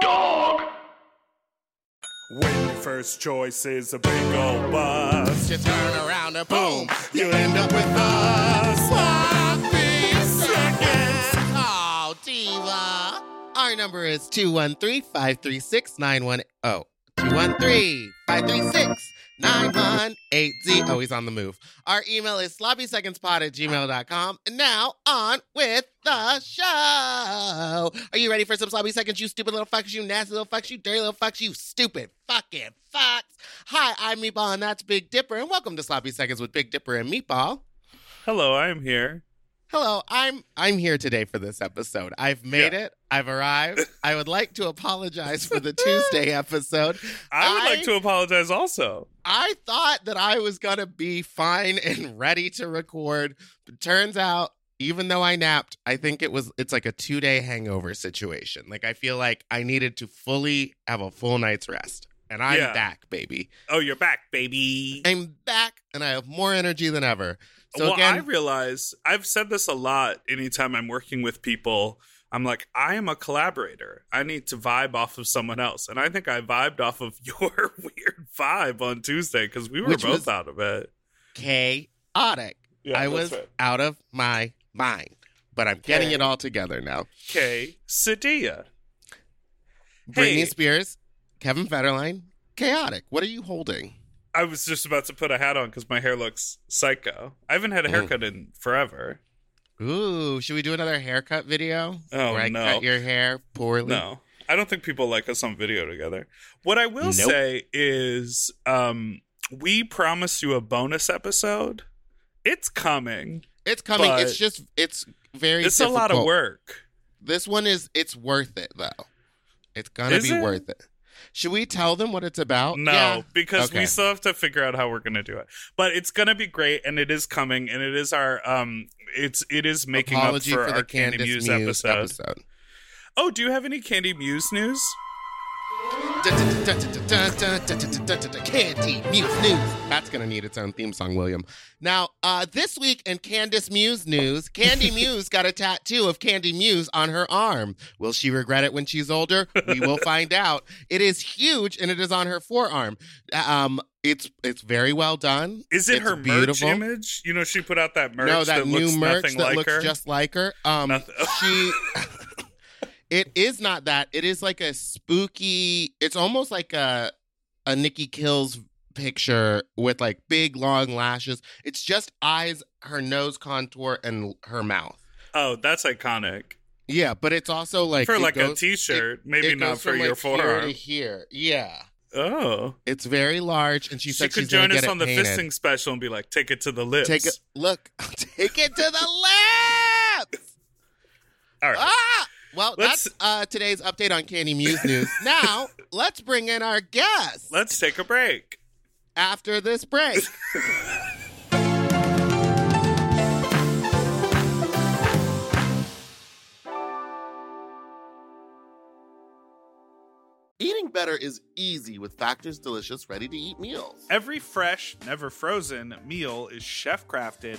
Dog. When your first choice is a big old bus, you turn around and boom, you end up with a sloppy seconds. Oh, diva. Our number is 213-536-9180. 213-536-9180. Oh, he's on the move. Our email is sloppysecondspod@gmail.com. And now on with the show. Are you ready for some sloppy seconds, you stupid little fucks, you nasty little fucks, you dirty little fucks, you stupid fucking fucks? Hi, I'm Meatball, and that's Big Dipper, and welcome to Sloppy Seconds with Big Dipper and Meatball. Hello, I'm here. Hello, I'm here today for this episode. I've made it. I've arrived. I would like to apologize for the Tuesday episode. I would like to apologize also. I thought that I was going to be fine and ready to record. But turns out, even though I napped, I think it's like a 2-day hangover situation. Like, I feel like I needed to fully have a full night's rest. And I'm back, baby. Oh, you're back, baby. I'm back, and I have more energy than ever. So well, again, I realize I've said this a lot anytime I'm working with people. I'm like, I am a collaborator. I need to vibe off of someone else. And I think I vibed off of your weird vibe on Tuesday because we were both out of it. Chaotic. Yeah, I was out of my mind. But I'm getting it all together now. Sadia. Britney Spears, Kevin Federline, chaotic. What are you holding? I was just about to put a hat on because my hair looks psycho. I haven't had a haircut in forever. Ooh, should we do another haircut video? Oh, where I cut your hair poorly? No, I don't think people like us on video together. What I will say is we promised you a bonus episode. It's coming. It's coming. It's just, it's very It's difficult. A lot of work. This one is, it's worth it, though. It's going to be worth it. Should we tell them what it's about? No, because we still have to figure out how we're going to do it. But it's going to be great, and it is coming, and it is our it is making apology up for our Candy Muse episode. Oh, do you have any Candy Muse news? Candy Muse news. That's going to need its own theme song, William. Now, this week in Candice Muse news, Candy Muse got a tattoo of Candy Muse on her arm. Will she regret it when she's older? We will find out. It is huge, and it is on her forearm. It's very well done. Is it her beautiful merch image? You know, she put out that merch. No, that new merch that like looks her. Just like her. She. It is not that. It is like a spooky, it's almost like a Nikki Kills picture with like big long lashes. It's just eyes, her nose contour, and her mouth. Oh, that's iconic. Yeah, but it's also like for like a t-shirt, maybe not for your forearm. Here to here. Yeah. Oh. It's very large, and she could join us on the fisting special and be like, take it to the lips. Take it to the lips. All right. Ah! Well, that's today's update on Candy Muse news. Now, let's bring in our guest. Let's take a break. After this break. Eating better is easy with Factor's delicious, ready-to-eat meals. Every fresh, never frozen meal is chef-crafted,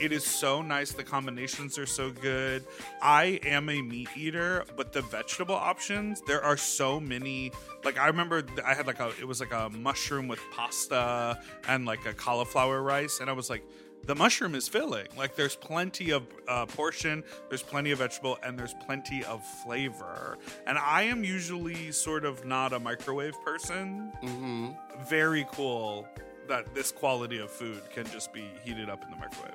it is so nice. The combinations are so good. I am a meat eater, but the vegetable options, there are so many. Like, I remember I had it was like a mushroom with pasta and like a cauliflower rice. And I was like, the mushroom is filling. Like, there's plenty of portion, there's plenty of vegetable, and there's plenty of flavor. And I am usually sort of not a microwave person. Mm-hmm. Very cool that this quality of food can just be heated up in the microwave.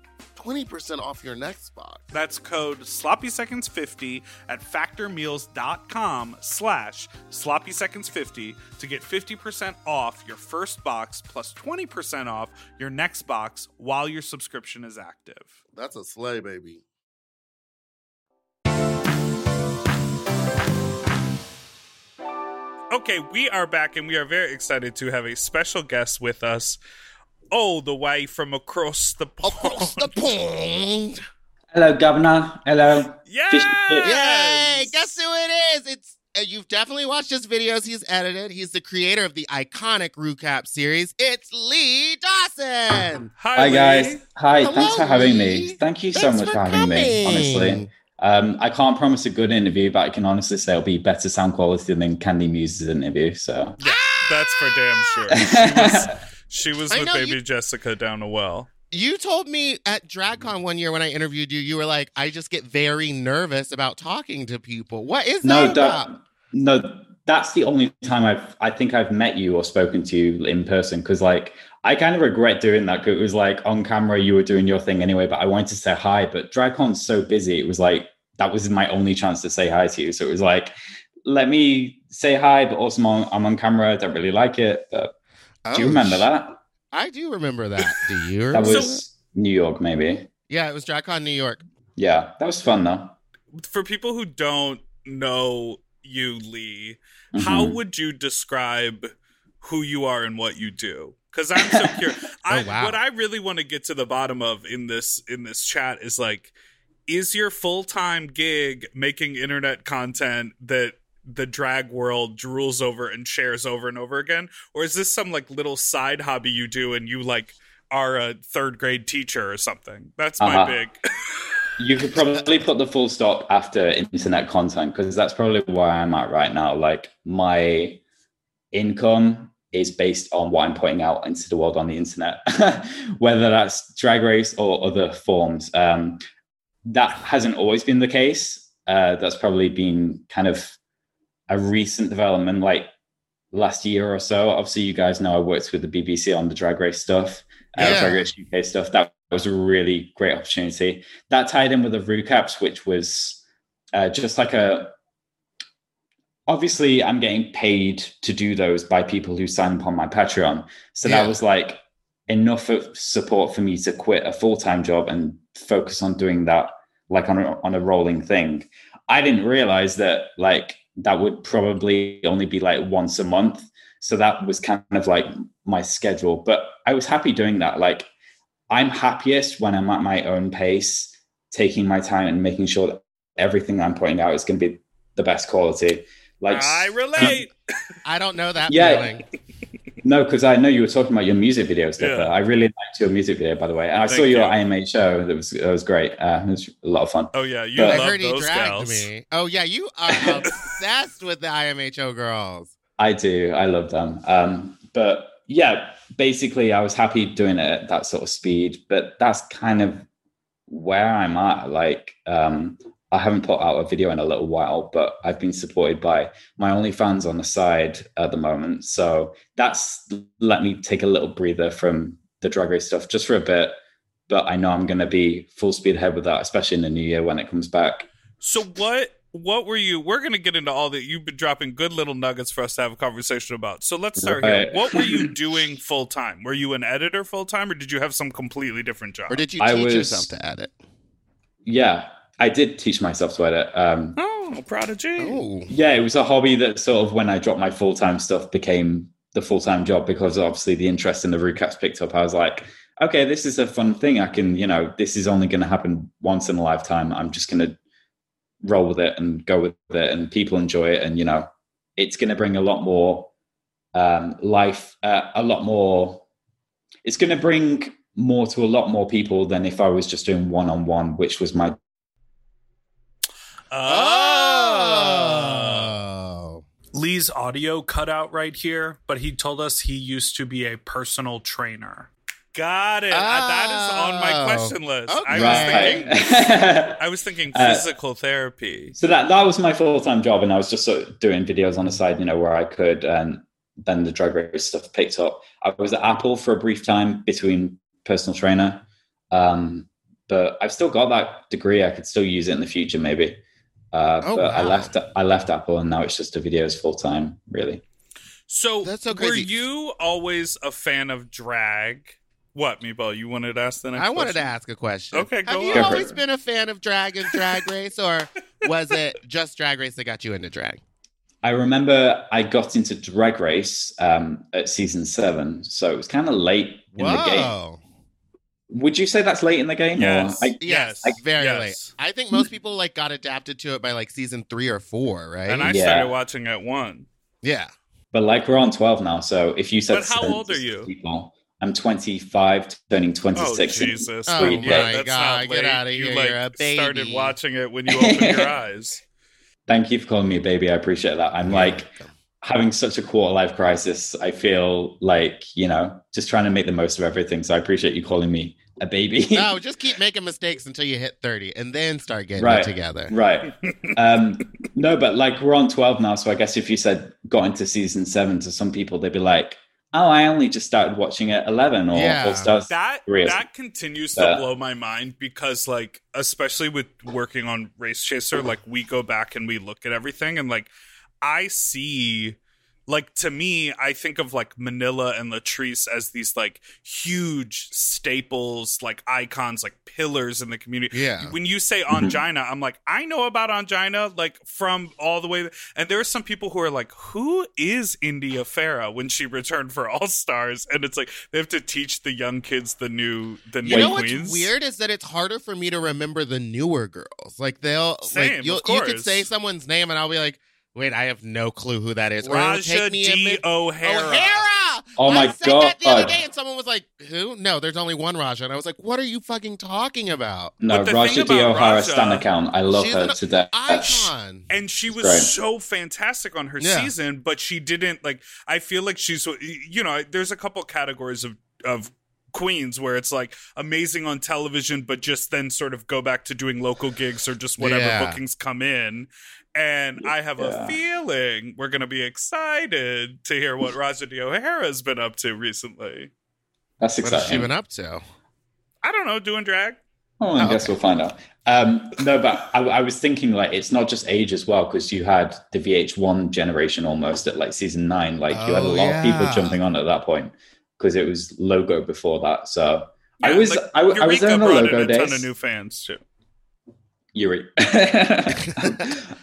20% off your next box. That's code SloppySeconds50 at factormeals.com/SloppySeconds50 to get 50% off your first box plus 20% off your next box while your subscription is active. That's a slay, baby. Okay, we are back and we are very excited to have a special guest with us. All the way from across the pond. Across the pond. Hello, Governor. Hello. Yay! Guess who it is? It's you've definitely watched his videos. He's edited. He's the creator of the iconic RuCaps series. It's Lee Dawson. Hi guys. Hi. Hello, thanks for having me. Thank you so much for having me. Honestly, I can't promise a good interview, but I can honestly say it'll be better sound quality than Candy Muse's interview. So yeah, that's for damn sure. She was with Baby Jessica down a well. You told me at DragCon one year when I interviewed you, you were like, I just get very nervous about talking to people. What is that about? No, that's the only time I think I've met you or spoken to you in person. Because like, I kind of regret doing that. Because it was like on camera, you were doing your thing anyway. But I wanted to say hi. But DragCon's so busy. It was like, that was my only chance to say hi to you. So it was like, let me say hi. But also I'm on camera. I don't really like it. But... do you remember that? I do remember that. Do you remember that? Was New York, maybe. Yeah, it was DragCon New York. Yeah, that was fun, though. For people who don't know you, Lee, how would you describe who you are and what you do? Because I'm so curious. What I really want to get to the bottom of in this chat is, like, is your full-time gig making internet content that the drag world drools over and shares over and over again, or is this some like little side hobby you do and you like are a third grade teacher or something? That's my big you could probably put the full stop after internet content, because that's probably where I'm at right now. Like, my income is based on what I'm putting out into the world on the internet, whether that's Drag Race or other forms. That hasn't always been the case. That's probably been kind of a recent development, like last year or so. Obviously, you guys know I worked with the BBC on the Drag Race stuff, Drag Race UK stuff. That was a really great opportunity. That tied in with the RuCaps, which was just like a... Obviously, I'm getting paid to do those by people who sign up on my Patreon. So that was like enough of support for me to quit a full-time job and focus on doing that like on a rolling thing. I didn't realize that like... that would probably only be like once a month. So that was kind of like my schedule, but I was happy doing that. Like, I'm happiest when I'm at my own pace, taking my time and making sure that everything I'm putting out is going to be the best quality. Like, I relate. I don't know that feeling. No, because I know you were talking about your music videos, Dipper. I really liked your music video, by the way. And I saw your IMHO. That was great. It was a lot of fun. Oh, yeah. You I heard he dragged girls. Me. Oh, yeah. You are obsessed with the IMHO girls. I do. I love them. But, yeah, basically, I was happy doing it at that sort of speed. But that's kind of where I'm at. Like, I haven't put out a video in a little while, but I've been supported by my OnlyFans on the side at the moment. So that's let me take a little breather from the Drag Race stuff just for a bit but I know I'm going to be full speed ahead with that, especially in the new year when it comes back. So what were you, we're going to get into all that. You've been dropping good little nuggets for us to have a conversation about. So let's start here. What were you doing full time? Were you an editor full time, or did you have some completely different job? Or did you teach yourself to edit? Yeah, I did teach myself to edit. Prodigy. Oh. Yeah, it was a hobby that sort of, when I dropped my full-time stuff, became the full-time job, because obviously the interest in the RuCaps picked up. I was like, okay, this is a fun thing. I can, you know, this is only going to happen once in a lifetime. I'm just going to roll with it and go with it, and people enjoy it. And, you know, it's going to bring a lot more life, a lot more, it's going to bring more to a lot more people than if I was just doing one-on-one, which was my... Lee's audio cut out right here, but he told us he used to be a personal trainer. Got it. That is on my question list. Okay. I was thinking physical therapy. So that was my full-time job, and I was just sort of doing videos on the side, you know, where I could. And then the Drag Race stuff picked up. I was at Apple for a brief time between personal trainer, but I've still got that degree. I could still use it in the future, maybe. But wow. I left Apple, and now it's just the videos full time, really. So that's so crazy. Were you always a fan of drag? What, Meatball? You wanted to ask the next question? I wanted to ask a question. Okay, go on. Have you always been a fan of drag and Drag Race, or was it just Drag Race that got you into drag? I remember I got into Drag Race at season 7, so it was kind of late in the game. Would you say that's late in the game? Yes. Yes, very late. I think most people like got adapted to it by like season 3 or 4, right? And I started watching at 1. Yeah. But like we're on 12 now, so if you said... But how old are you? People, I'm 25, turning 26. Oh, Jesus. Oh, my God. Get out of here. You're a baby. Started watching it when you opened your eyes. Thank you for calling me a baby. I appreciate that. I'm like... having such a quarter-life crisis, I feel like, you know, just trying to make the most of everything. So I appreciate you calling me a baby. No, just keep making mistakes until you hit 30 and then start getting it together. Right. No, but like we're on 12 now. So I guess if you said got into season 7 to some people, they'd be like, oh, I only just started watching at 11 or started. That continues to blow my mind because, like, especially with working on Race Chaser, like we go back and we look at everything and like, I see, like, to me, I think of, like, Manila and Latrice as these, like, huge staples, like, icons, like, pillars in the community. Yeah. When you say Angina, I'm like, I know about Angina, like, from all the way. And there are some people who are like, who is India Farah when she returned for All Stars? And it's like, they have to teach the young kids the new queens. You know what's weird is that it's harder for me to remember the newer girls. Like, they'll, you could say someone's name and I'll be like, wait, I have no clue who that is. Raja D'Ohara. Oh my God! I said that the other day, and someone was like, "Who? No, there's only one Raja." And I was like, "What are you fucking talking about?" No, Raja D'Ohara stan account. I love her to death. Icon, and she was so fantastic on her season, but she didn't like. I feel like she's, you know, there's a couple categories of queens where it's like amazing on television, but just then sort of go back to doing local gigs or just whatever bookings come in. And I have a feeling we're going to be excited to hear what Raja D'Ohara has been up to recently. That's exciting. What has she been up to? I don't know, doing drag. Oh, I guess we'll find out. No, but I was thinking, like, it's not just age as well, because you had the VH1 generation almost at, like, season 9. Like, you had a lot of people jumping on at that point, because it was Logo before that. So yeah, I was there in the Logo days. A ton of new fans, too. Yuri.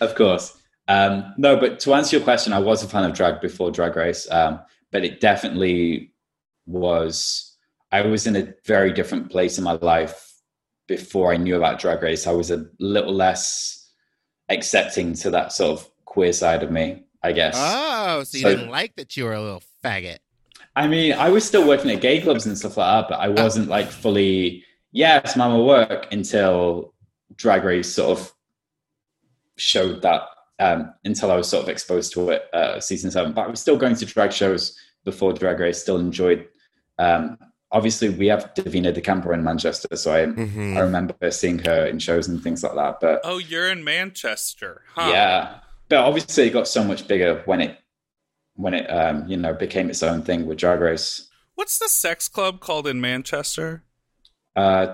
Of course. No, but to answer your question, I was a fan of drag before Drag Race, but it definitely was... I was in a very different place in my life before I knew about Drag Race. I was a little less accepting to that sort of queer side of me, I guess. Oh, so you didn't like that you were a little faggot. I mean, I was still working at gay clubs and stuff like that, but I wasn't, like, fully, yes, mama work, until... Drag Race sort of showed that until I was sort of exposed to it season 7. But I was still going to drag shows before Drag Race, still enjoyed. Obviously, we have Davina De Campo in Manchester, so I remember seeing her in shows and things like that. But oh, you're in Manchester, huh? Yeah. But obviously, it got so much bigger when it you know, became its own thing with Drag Race. What's the sex club called in Manchester?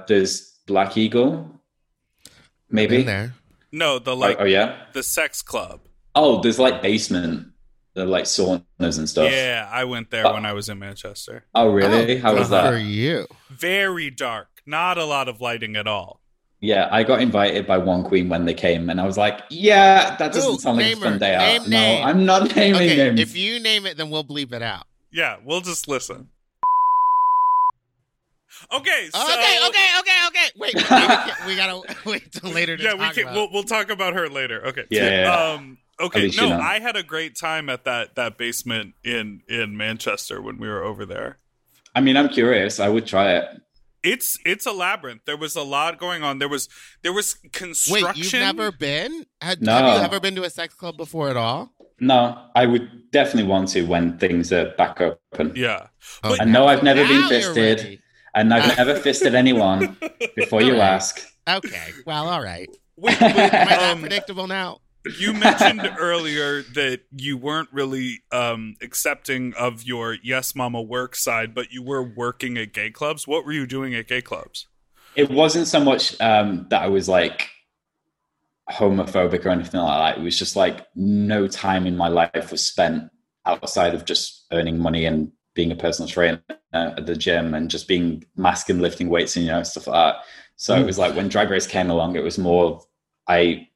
There's Black Eagle, maybe. There. No, the like. Oh yeah, the sex club. Oh, there's like basement, the like saunas and stuff. Yeah, I went there when I was in Manchester. Oh really? How was that for you? Very dark. Not a lot of lighting at all. Yeah, I got invited by one queen when they came, and I was like, "Yeah, that doesn't sound like a fun day out." No, I'm not naming names. If you name it, then we'll bleep it out. Yeah, we'll just listen. Okay. So... Okay. Wait, we gotta wait till later. We'll talk about her later. Okay. Yeah. Okay. No, I had a great time at that basement in Manchester when we were over there. I mean, I'm curious. I would try it. It's a labyrinth. There was a lot going on. There was construction. Wait, you've never been? Have you ever been to a sex club before at all? No, I would definitely want to when things are back open. Yeah. Okay. And no, I've never been fisted. And I've never fisted anyone before you ask. Okay. Well, all right. Wait, am I not predictable now? You mentioned earlier that you weren't really accepting of your yes mama work side, but you were working at gay clubs. What were you doing at gay clubs? It wasn't so much that I was like homophobic or anything like that. It was just like no time in my life was spent outside of just earning money and being a personal trainer at the gym and just being masking, lifting weights and, stuff like that. So it was like when Drag Race came along, it was more I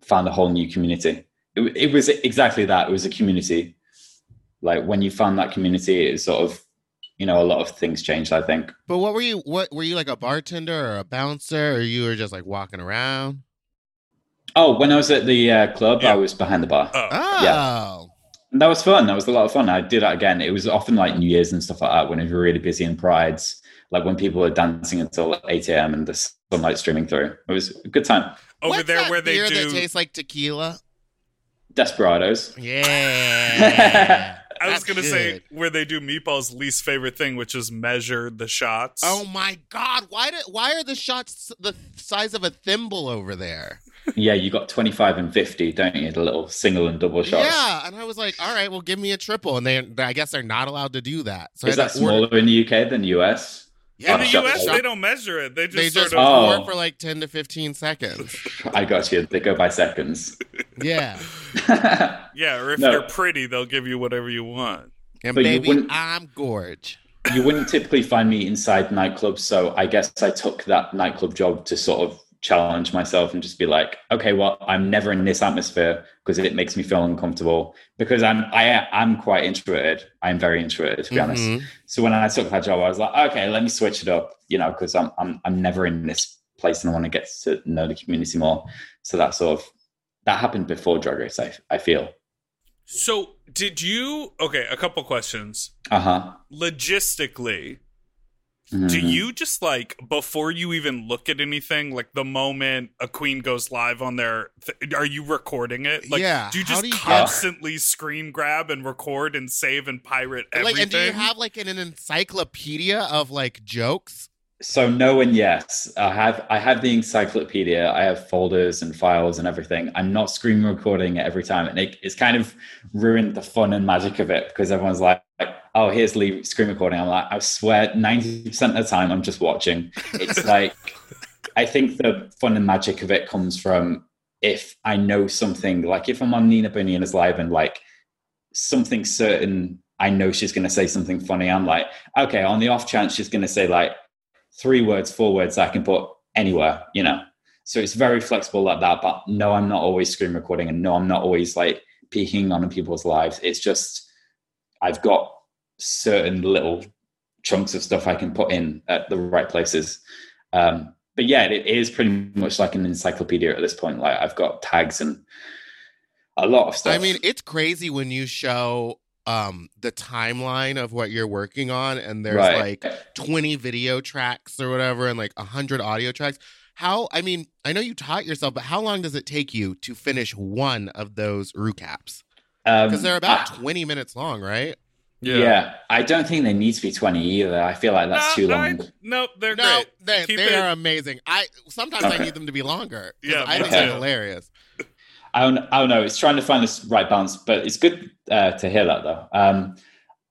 found a whole new community. It was exactly that. It was a community. Like when you found that community, it sort of, a lot of things changed, I think. But what were you like a bartender or a bouncer, or you were just like walking around? Oh, when I was at the club, I was behind the bar. Oh. Yeah. And that was fun. That was a lot of fun. I did that again. It was often like New Year's and stuff like that when it was really busy in prides, like when people are dancing until 8 a.m. and the sunlight streaming through. It was a good time. Over What's there, that where they beer do that tastes like tequila, Desperados. Yeah, I was gonna say where they do Meatball's least favorite thing, which is measure the shots. Oh my God! Why are the shots the size of a thimble over there? Yeah, you got 25 and 50, don't you? The little single and double shots. Yeah, and I was like, all right, well, give me a triple, and I guess they're not allowed to do that. So is that smaller in the UK than the US? Yeah, in the US, they don't measure it. They just pour for like 10 to 15 seconds. I got you. They go by seconds. Yeah. Yeah, or if they're pretty, they'll give you whatever you want. And but baby, I'm gorge. You wouldn't typically find me inside nightclubs, so I guess I took that nightclub job to sort of challenge myself and just be like, okay, well, I'm never in this atmosphere because it makes me feel uncomfortable because I'm quite introverted. I'm very introverted, to be honest. So when I took that job, I was like, okay, let me switch it up, because I'm never in this place and I want to get to know the community more. So that happened before Drag Race, I feel. So a couple questions. Logistically, do you just like, before you even look at anything, like the moment a queen goes live on their, are you recording it? Like, yeah. Do you just constantly screen grab and record and save and pirate everything? Like, and do you have like an encyclopedia of like jokes? So no and yes. I have the encyclopedia. I have folders and files and everything. I'm not screen recording it every time. And it's kind of ruined the fun and magic of it because everyone's like, oh, here's Lee screen recording. I'm like, I swear 90% of the time I'm just watching. It's like, I think the fun and magic of it comes from if I know something, like if I'm on Nina Bonina's live and like something certain, I know she's going to say something funny. I'm like, okay, on the off chance she's going to say like, 3 words, 4 words I can put anywhere, So it's very flexible like that. But no, I'm not always screen recording, and no, I'm not always like peeking on people's lives. It's just I've got certain little chunks of stuff I can put in at the right places. But yeah, it is pretty much like an encyclopedia at this point. Like I've got tags and a lot of stuff. I mean, it's crazy when you show the timeline of what you're working on, and there's like 20 video tracks or whatever, and like 100 audio tracks. I know you taught yourself, but how long does it take you to finish one of those RuCaps? Because they're about 20 minutes long, right? Yeah, I don't think they need to be 20 either. I feel like that's too long. They're great. They are amazing. I need them to be longer. Yeah, I think they're hilarious. I don't know. It's trying to find the right balance, but it's good to hear that though.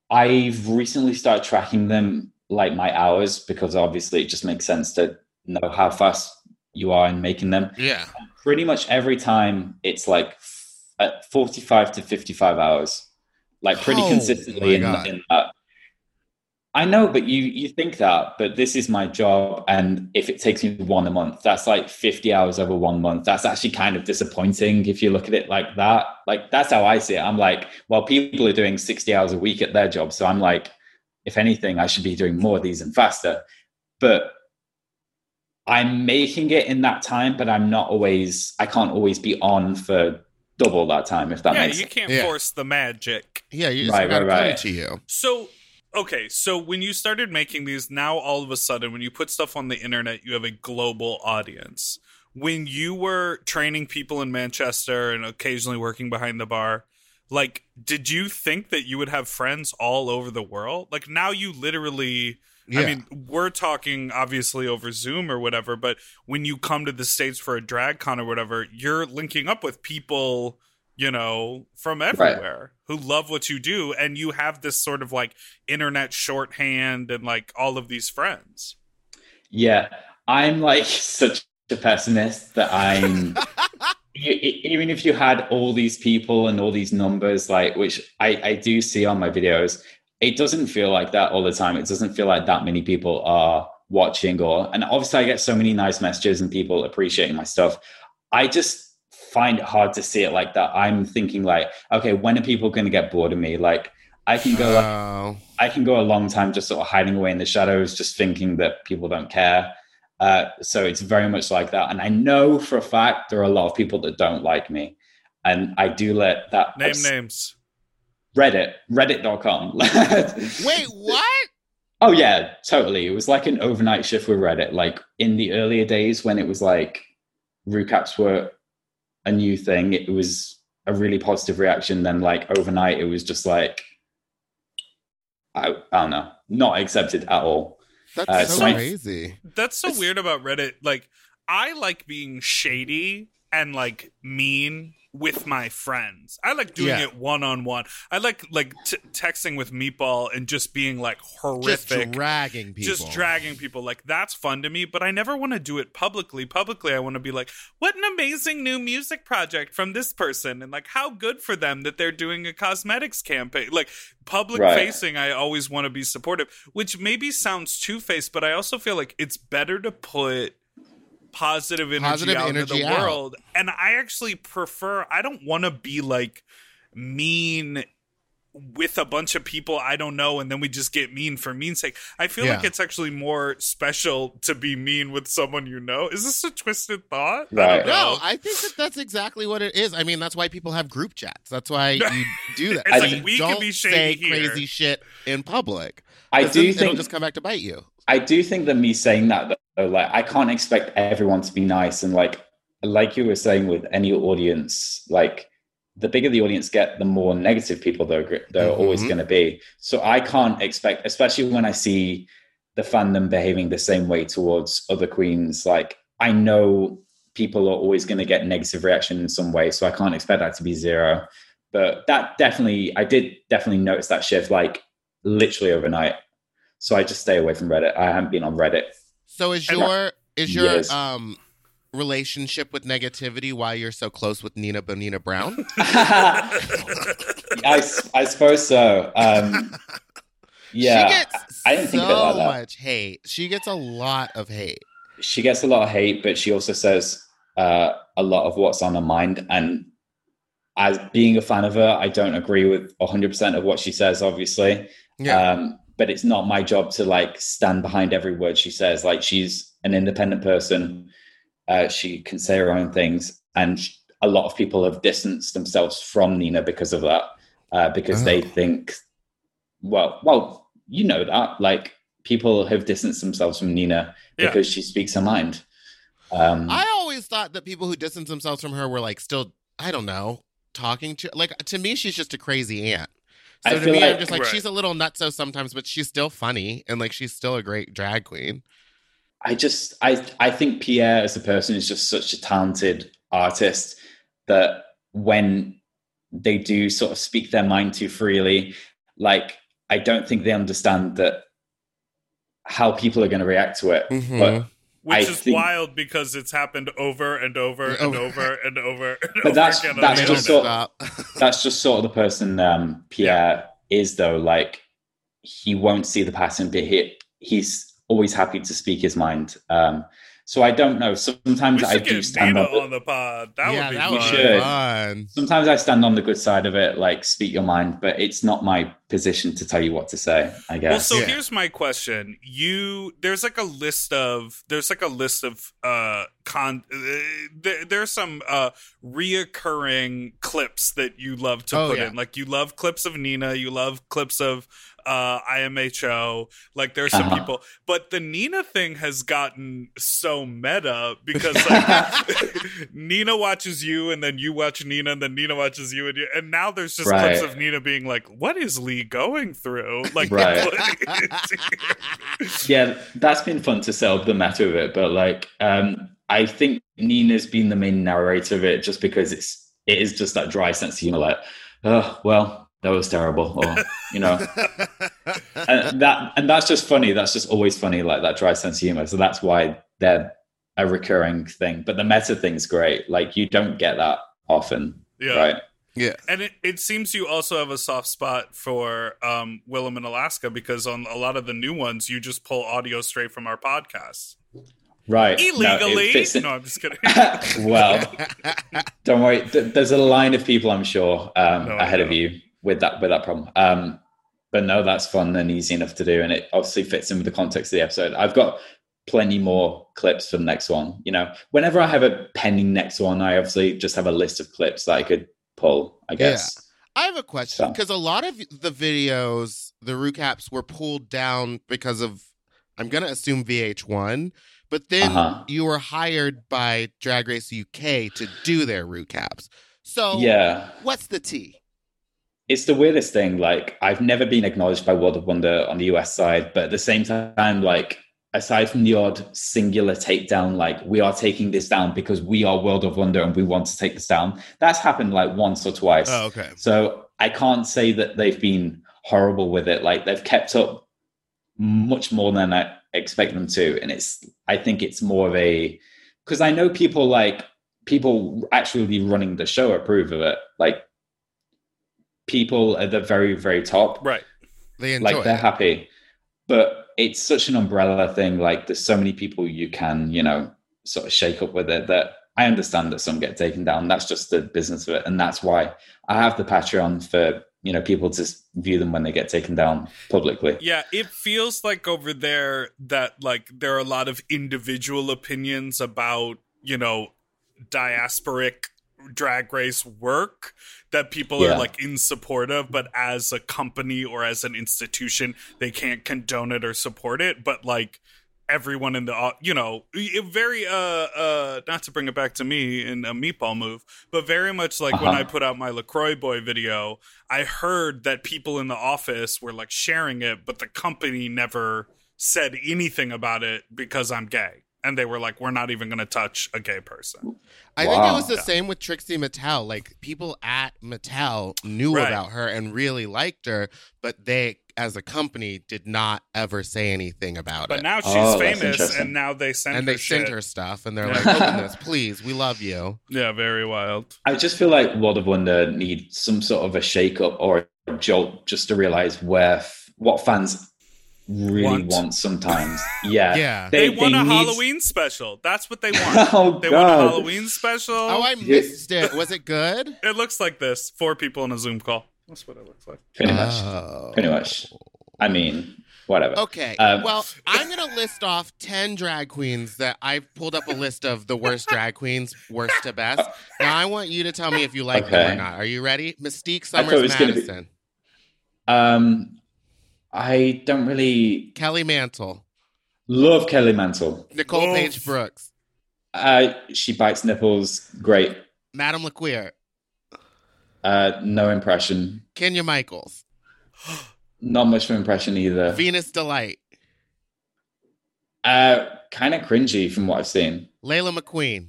I've recently started tracking them like my hours, because obviously it just makes sense to know how fast you are in making them. Yeah. And pretty much every time it's like at 45 to 55 hours, like pretty consistently in that. I know, but you think that, but this is my job. And if it takes me 1 a month, that's like 50 hours over 1 month. That's actually kind of disappointing if you look at it like that. Like, that's how I see it. I'm like, well, people are doing 60 hours a week at their job. So I'm like, if anything, I should be doing more of these and faster. But I'm making it in that time, but I'm not always, I can't always be on for double that time, if that makes sense. Yeah, you can't force the magic. Yeah, you just got to come to you. So... okay, so when you started making these, now all of a sudden, when you put stuff on the internet, you have a global audience. When you were training people in Manchester and occasionally working behind the bar, like, did you think that you would have friends all over the world? Like, now you literally... yeah. I mean, we're talking obviously over Zoom or whatever, but when you come to the States for a drag con or whatever, you're linking up with people... you know, from everywhere who love what you do. And you have this sort of like internet shorthand and like all of these friends. Yeah. I'm like such a pessimist that I'm, even if you had all these people and all these numbers, like, which I do see on my videos, it doesn't feel like that all the time. It doesn't feel like that many people are watching and obviously I get so many nice messages and people appreciating my stuff. I just find it hard to see it like that. I'm thinking like, okay, when are people going to get bored of me? Like, I can go a long time just sort of hiding away in the shadows, just thinking that people don't care. So it's very much like that. And I know for a fact there are a lot of people that don't like me, and I do let that names. Reddit.com. Wait, what? Oh yeah, totally. It was like an overnight shift with Reddit. Like in the earlier days when it was like RuCaps were a new thing, it was a really positive reaction. Then like overnight it was just like I don't know, not accepted at all. That's so crazy. That's so weird about Reddit. Like, I like being shady and like mean with my friends. I like doing it one-on-one. I like texting with Meatball and just being like horrific, just dragging people. Like, that's fun to me, but I never want to do it publicly. I want to be like, what an amazing new music project from this person, and like how good for them that they're doing a cosmetics campaign. Like, public facing, I always want to be supportive, which maybe sounds two-faced, but I also feel like it's better to put positive energy out into the world. And I actually prefer, I don't want to be like mean with a bunch of people I don't know and then we just get mean for mean sake. I feel like it's actually more special to be mean with someone you know. Is this a twisted thought? Right. I don't know. No, I think that that's exactly what it is. I mean, that's why people have group chats. That's why you do that. It's like, we can be shady here. Crazy shit in public. I do think it'll just come back to bite you. I do think that me saying that, though, like, I can't expect everyone to be nice. And like you were saying with any audience, like the bigger the audience get, the more negative people they're always going to be. So I can't expect, especially when I see the fandom behaving the same way towards other queens, like I know people are always going to get negative reaction in some way. So I can't expect that to be zero. But that I did definitely notice that shift, like literally overnight. So I just stay away from Reddit. I haven't been on Reddit. So is your relationship with negativity why you're so close with Nina Bonina Brown? I suppose so. Yeah, she gets I didn't think so of it like that. Much hate. She gets a lot of hate. She gets a lot of hate, but she also says a lot of what's on her mind. And as being a fan of her, I don't agree with 100% of what she says. Obviously, yeah. But it's not my job to like stand behind every word she says. Like, she's an independent person. She can say her own things. And a lot of people have distanced themselves from Nina because of that, because they think, well, you know that. Like, people have distanced themselves from Nina because she speaks her mind. I always thought that people who distanced themselves from her were like still, I don't know, talking to, like, to me, she's just a crazy aunt. So I to me, like, I'm just like, she's a little nutso sometimes, but she's still funny. And like, she's still a great drag queen. I think Pierre as a person is just such a talented artist that when they do sort of speak their mind too freely, like, I don't think they understand that how people are going to react to it. Mm-hmm. But Which is wild because it's happened over and over and over and over and but over again. That's just sort of the person Pierre is, though. Like, he won't see the pattern, but he's always happy to speak his mind. So I don't know. Sometimes I do stand Nina on the pod. That would be fun. Sometimes I stand on the good side of it, like speak your mind, but it's not my position to tell you what to say, I guess. Well, so here's my question. There's some reoccurring clips that you love to put in. Like, you love clips of Nina, you love clips of IMHO, like there's some people, but the Nina thing has gotten so meta because, like, Nina watches you and then you watch Nina and then Nina watches you and you, and now there's just clips of Nina being like, what is Lee going through? Like, yeah, that's been fun to sell the meta of it, but like, I think Nina's been the main narrator of it just because it is just that dry sense of humor, like, oh, well, that was terrible, or, you know, and that's just funny. That's just always funny, like that dry sense of humor. So that's why they're a recurring thing. But the meta thing's great. Like, you don't get that often, right? Yeah, and it seems you also have a soft spot for Willem in Alaska, because on a lot of the new ones, you just pull audio straight from our podcast. Right. Illegally. No, I'm just kidding. Well, don't worry. There's a line of people, I'm sure, ahead of you with that problem. But no, that's fun and easy enough to do, and it obviously fits in with the context of the episode. I've got plenty more clips for the next one. You know, whenever I have a pending next one, I obviously just have a list of clips that I could pull, I guess. Yeah. I have a question, because a lot of the videos, the RuCaps, were pulled down because of, I'm going to assume, VH1, but then you were hired by Drag Race UK to do their RuCaps. So what's the tea? It's the weirdest thing. Like, I've never been acknowledged by World of Wonder on the US side, but at the same time, like, aside from the odd singular takedown, like, we are taking this down because we are World of Wonder and we want to take this down, that's happened like once or twice. Oh, okay. So I can't say that they've been horrible with it. Like, they've kept up much more than I expect them to. And I think it's more of a, because I know people actually running the show approve of it. Like, people at the very, very top, right? They enjoy, like, they're happy, but it's such an umbrella thing. Like, there's so many people you can, you know, sort of shake up with it, that I understand that some get taken down. That's just the business of it, and that's why I have the Patreon for, you know, people to view them when they get taken down publicly. Yeah, it feels like over there that, like, there are a lot of individual opinions about, you know, diasporic Drag Race work that people are like in support of, but as a company or as an institution, they can't condone it or support it. But like, everyone in the, you know, very not to bring it back to me in a Meatball move, but very much like when I put out my LaCroix Boy video, I heard that people in the office were like sharing it, but the company never said anything about it because I'm gay. And they were like, we're not even going to touch a gay person. I think it was the same with Trixie Mattel. Like, people at Mattel knew about her and really liked her, but they, as a company, did not ever say anything about it. But now she's famous, and now they send her and they send her stuff, and they're like, open this, please, we love you. Yeah, very wild. I just feel like World of Wonder needs some sort of a shake-up or a jolt just to realize what fans really want sometimes. Yeah. They want a Halloween special. That's what they want. Want a Halloween special. Oh, I missed it. Was it good? It looks like this. 4 people on a Zoom call. That's what it looks like. Pretty much. I mean, whatever. Okay. Well, I'm going to list off 10 drag queens that I've pulled up a list of the worst drag queens, worst to best. Now, I want you to tell me if you like them or not. Are you ready? Mystique Summers Madison. I don't really... Kelly Mantle. Love Kelly Mantle. Nicole Page Brooks. She bites nipples. Great. Madame LaQueer. No impression. Kenya Michaels. Not much of an impression either. Venus Delight. Kind of cringy from what I've seen. Layla McQueen.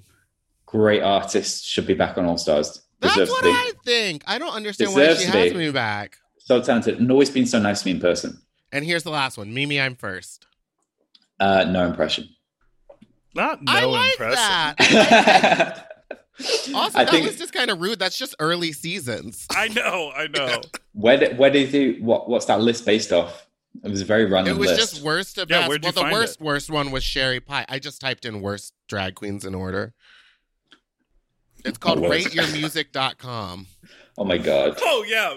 Great artist. Should be back on All Stars. That's what I think. I don't understand why she has me back. So talented and always been so nice to me in person. And here's the last one. Mimi, I'm first. No impression. That. Also, that was just kind of rude. That's just early seasons. I know. Where did you? What's that list based off? It was a very random list. It was just worst of best. Well, the worst one was Sherry Pie. I just typed in worst drag queens in order. It's called RateYourMusic.com. Oh, my God. Oh, yeah.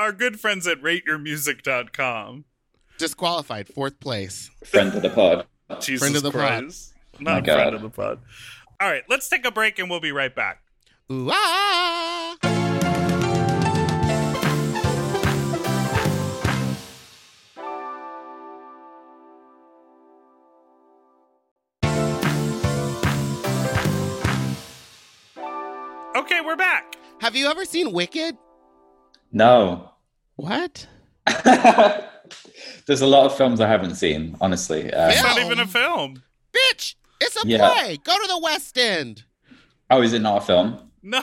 Our good friends at RateYourMusic.com. Disqualified, 4th place. Friend of the pod. Jesus friend of the Christ. Pod. Not oh friend of the pod. All right, let's take a break and we'll be right back. Ooh, ah! Okay, we're back. Have you ever seen Wicked? No. What? There's a lot of films I haven't seen, honestly. It's not even a film. Bitch, it's a play. Go to the West End. Oh, is it not a film? No.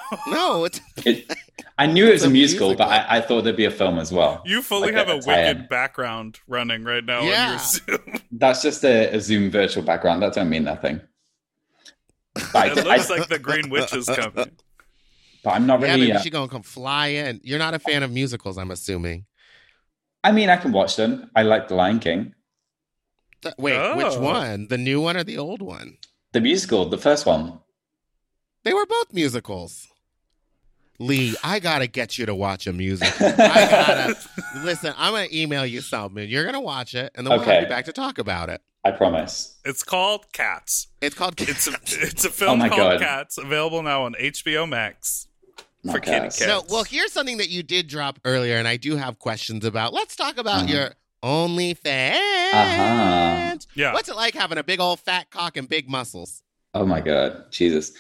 I knew it was a musical, but I thought there'd be a film as well. You fully have a Wicked background running right now on your Zoom. That's just a Zoom virtual background. That don't mean nothing. But it looks like the Green Witch is coming. But I'm not really... Yeah, maybe she's going to come fly in. You're not a fan of musicals, I'm assuming. I mean, I can watch them. I like The Lion King. Which one? The new one or the old one? The musical, the first one. They were both musicals. Lee, I got to get you to watch a musical. I got to. Listen, I'm going to email you something. You're going to watch it, and then we'll have you back to talk about it. I promise. It's called Cats. It's a film called Cats, available now on HBO Max. For kitty cats. No, well, here's something that you did drop earlier, and I do have questions about. Let's talk about your OnlyFans. Yeah. What's it like having a big old fat cock and big muscles? Oh, my God. Jesus.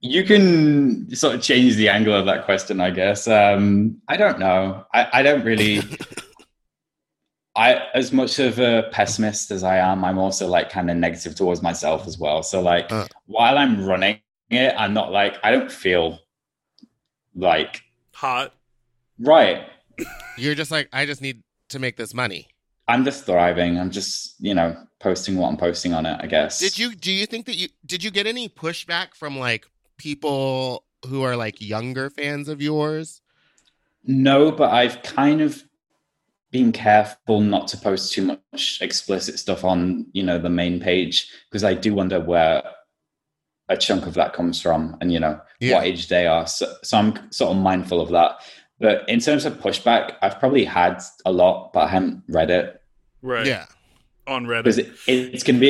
You can sort of change the angle of that question, I guess. I don't know. I don't really... as much of a pessimist as I am, I'm also, like, kind of negative towards myself as well. So, like, while I'm running... it, I'm not like, I don't feel like hot, right? You're just like, I just need to make this money. I'm just thriving. I'm just, posting what I'm posting on it, I guess. Do you think that you get any pushback from like people who are like younger fans of yours? No, but I've kind of been careful not to post too much explicit stuff on, the main page, because I do wonder where a chunk of that comes from and what age they are. So I'm sort of mindful of that. But in terms of pushback, I've probably had a lot, but I haven't read it. Right. Yeah. On Reddit. Because it's going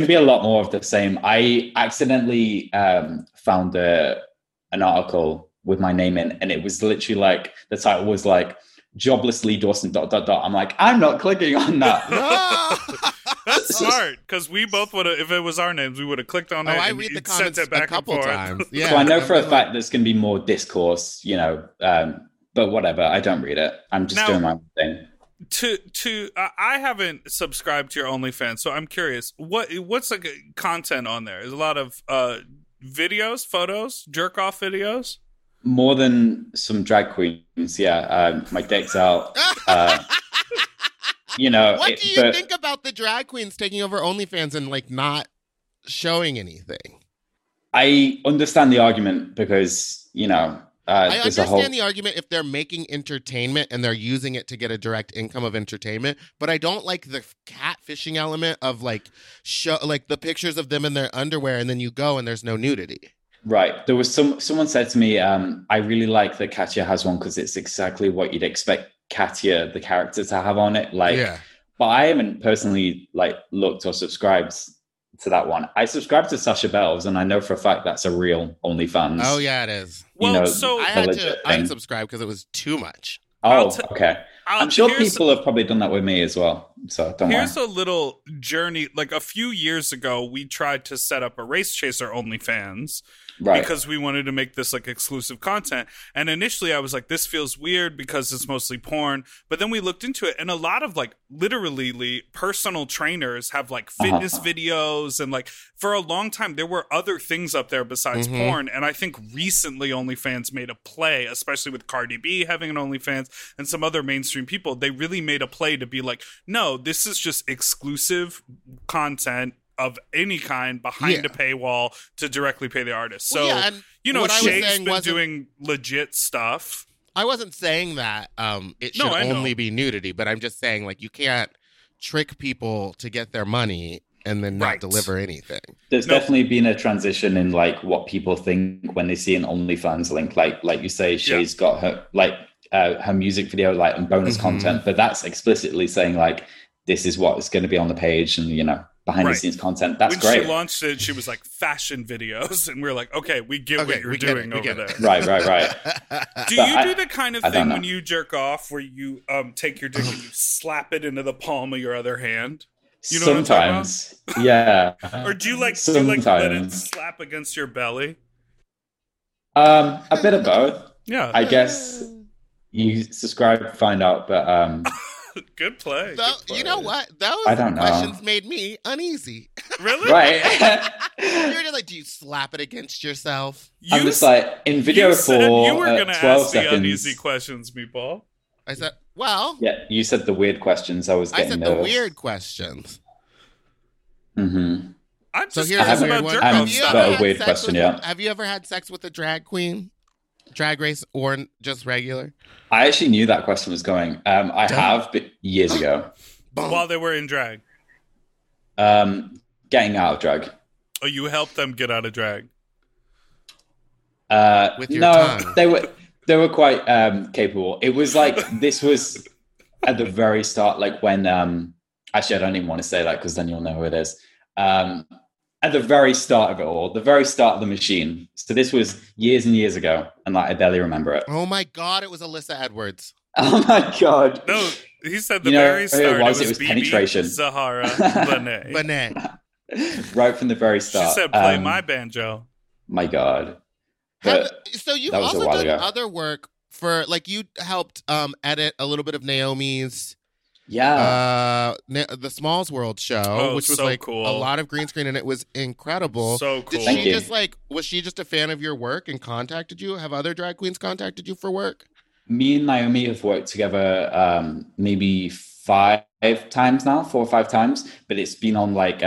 to be a lot more of the same. I accidentally found an article with my name in, and it was literally like, the title was like, jobless Lee Dawson ... I'm like, I'm not clicking on that. That's smart, because we both would have, if it was our names, we would have clicked on it. I read the comments it back a couple times. Yeah. So I know for a fact there's going to be more discourse, but whatever. I don't read it. I'm just doing my own thing. I haven't subscribed to your OnlyFans, so I'm curious. What's the content on there? There's a lot of videos, photos, jerk-off videos? More than some drag queens, yeah. My dick's out. What do you think about the drag queens taking over OnlyFans and like not showing anything? I understand the argument because I understand the argument if they're making entertainment and they're using it to get a direct income of entertainment, but I don't like the catfishing element of like show like the pictures of them in their underwear and then you go and there's no nudity. Right. There was someone said to me, I really like that Katya has one because it's exactly what you'd expect Katya, the character, to have on it. Like, yeah. But I haven't personally like looked or subscribed to that one. I subscribed to Sasha Bell's, and I know for a fact that's a real OnlyFans. Oh yeah, it is. Well, so I had to unsubscribe because it was too much. Oh, okay. I'm sure people have probably done that with me as well. So don't worry. Here's a little journey. Like a few years ago, we tried to set up a Race Chaser OnlyFans. Right. Because we wanted to make this like exclusive content. And initially I was like, this feels weird because it's mostly porn. But then we looked into it and a lot of like literally personal trainers have like fitness videos. And like for a long time, there were other things up there besides porn. And I think recently OnlyFans made a play, especially with Cardi B having an OnlyFans and some other mainstream people. They really made a play to be like, no, no, this is just exclusive content of any kind behind a paywall to directly pay the artist. So, you know, Shake's been doing legit stuff. I wasn't saying that it should only be nudity, but I'm just saying, like, you can't trick people to get their money and then not deliver anything. There's definitely been a transition in, like, what people think when they see an OnlyFans link. Like you say, she's got her, like, her music video, like, and bonus content, but that's explicitly saying, like, this is what is going to be on the page and, you know, behind the scenes content. That's great. When she launched it, she was like, fashion videos, and we were like, okay, we get what you're doing over there. Right. Do you do the kind of thing when you jerk off where you take your dick and you slap it into the palm of your other hand? You know sometimes, what I'm talking about? Or do you like let it slap against your belly? A bit of both. Yeah, I guess you subscribe, find out, but good play. So, good play. You know what? Those questions made me uneasy. Really? Right. You're just like, do you slap it against yourself? I'm just like, in video call, you were going to ask the uneasy questions, Meatball. I said, well... Yeah, you said the weird questions. I was getting nervous. The weird questions. Mm-hmm. I'm just curious about jerk off stuff. That's a weird question, Have you ever had sex with a drag queen? Drag Race or just regular? I actually knew that question was going. I have, but years ago. While they were in drag? Getting out of drag. Oh, you helped them get out of drag? With your tongue. They were quite capable. It was like, this was at the very start, like when, actually I don't even want to say that because then you'll know who it is. At the very start of it all, the very start of the machine. So this was years and years ago, and like I barely remember it. Oh my God, it was Alyssa Edwards. Oh my God. No, he said the very start. It was penetration. Zahara Lene. Right from the very start. She said, play my banjo. My God. So you've also done other work for, like, you helped edit a little bit of Naomi's the Smalls World show, which was cool. A lot of green screen, and it was incredible. So cool. Was she just a fan of your work and contacted you? Have other drag queens contacted you for work? Me and Naomi have worked together maybe 5 times now, 4 or 5 times, but it's been on like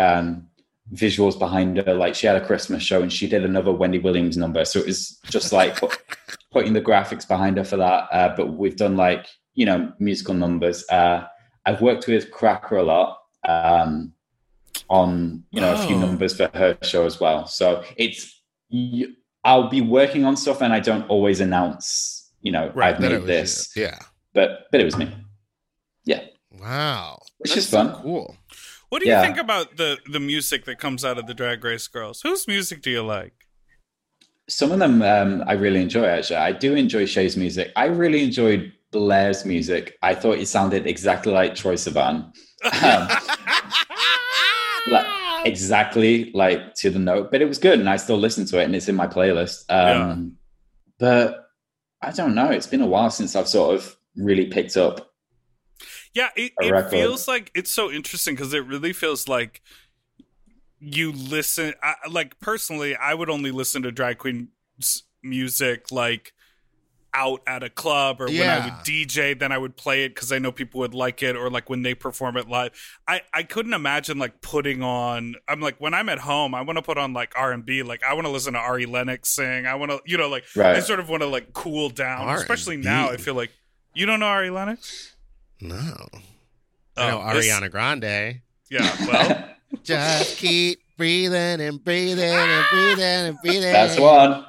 visuals behind her. Like, she had a Christmas show and she did another Wendy Williams number, so it was just like putting the graphics behind her for that, but we've done, like, you know, musical numbers. I've worked with Cracker a lot on, you know, a few numbers for her show as well. So it's I'll be working on stuff and I don't always announce, you know, I've made this. You. Yeah. But it was me. Yeah. Wow. Which is fun. So cool. What do you think about the music that comes out of the Drag Race girls? Whose music do you like? Some of them I really enjoy, actually. I do enjoy Shay's music. I really enjoyed Blair's music. I thought it sounded exactly like Troye Sivan. Exactly, like, to the note. But it was good, and I still listen to it, and it's in my playlist. But I don't know. It's been a while since I've sort of really picked up. Yeah, it feels like, it's so interesting because it really feels like you listen. Like, personally, I would only listen to drag queen music like out at a club, or when I would DJ, then I would play it because I know people would like it, or like when they perform it live. I couldn't imagine like putting on. I'm like, when I'm at home, I want to put on like R&B. Like, I want to listen to Ari Lennox sing. I want to, you know, like I sort of want to like cool down, R&B. Especially now. I feel like, you don't know Ari Lennox. No. I know Ariana Grande. Yeah, well. Just keep breathing and breathing and breathing and breathing. That's one.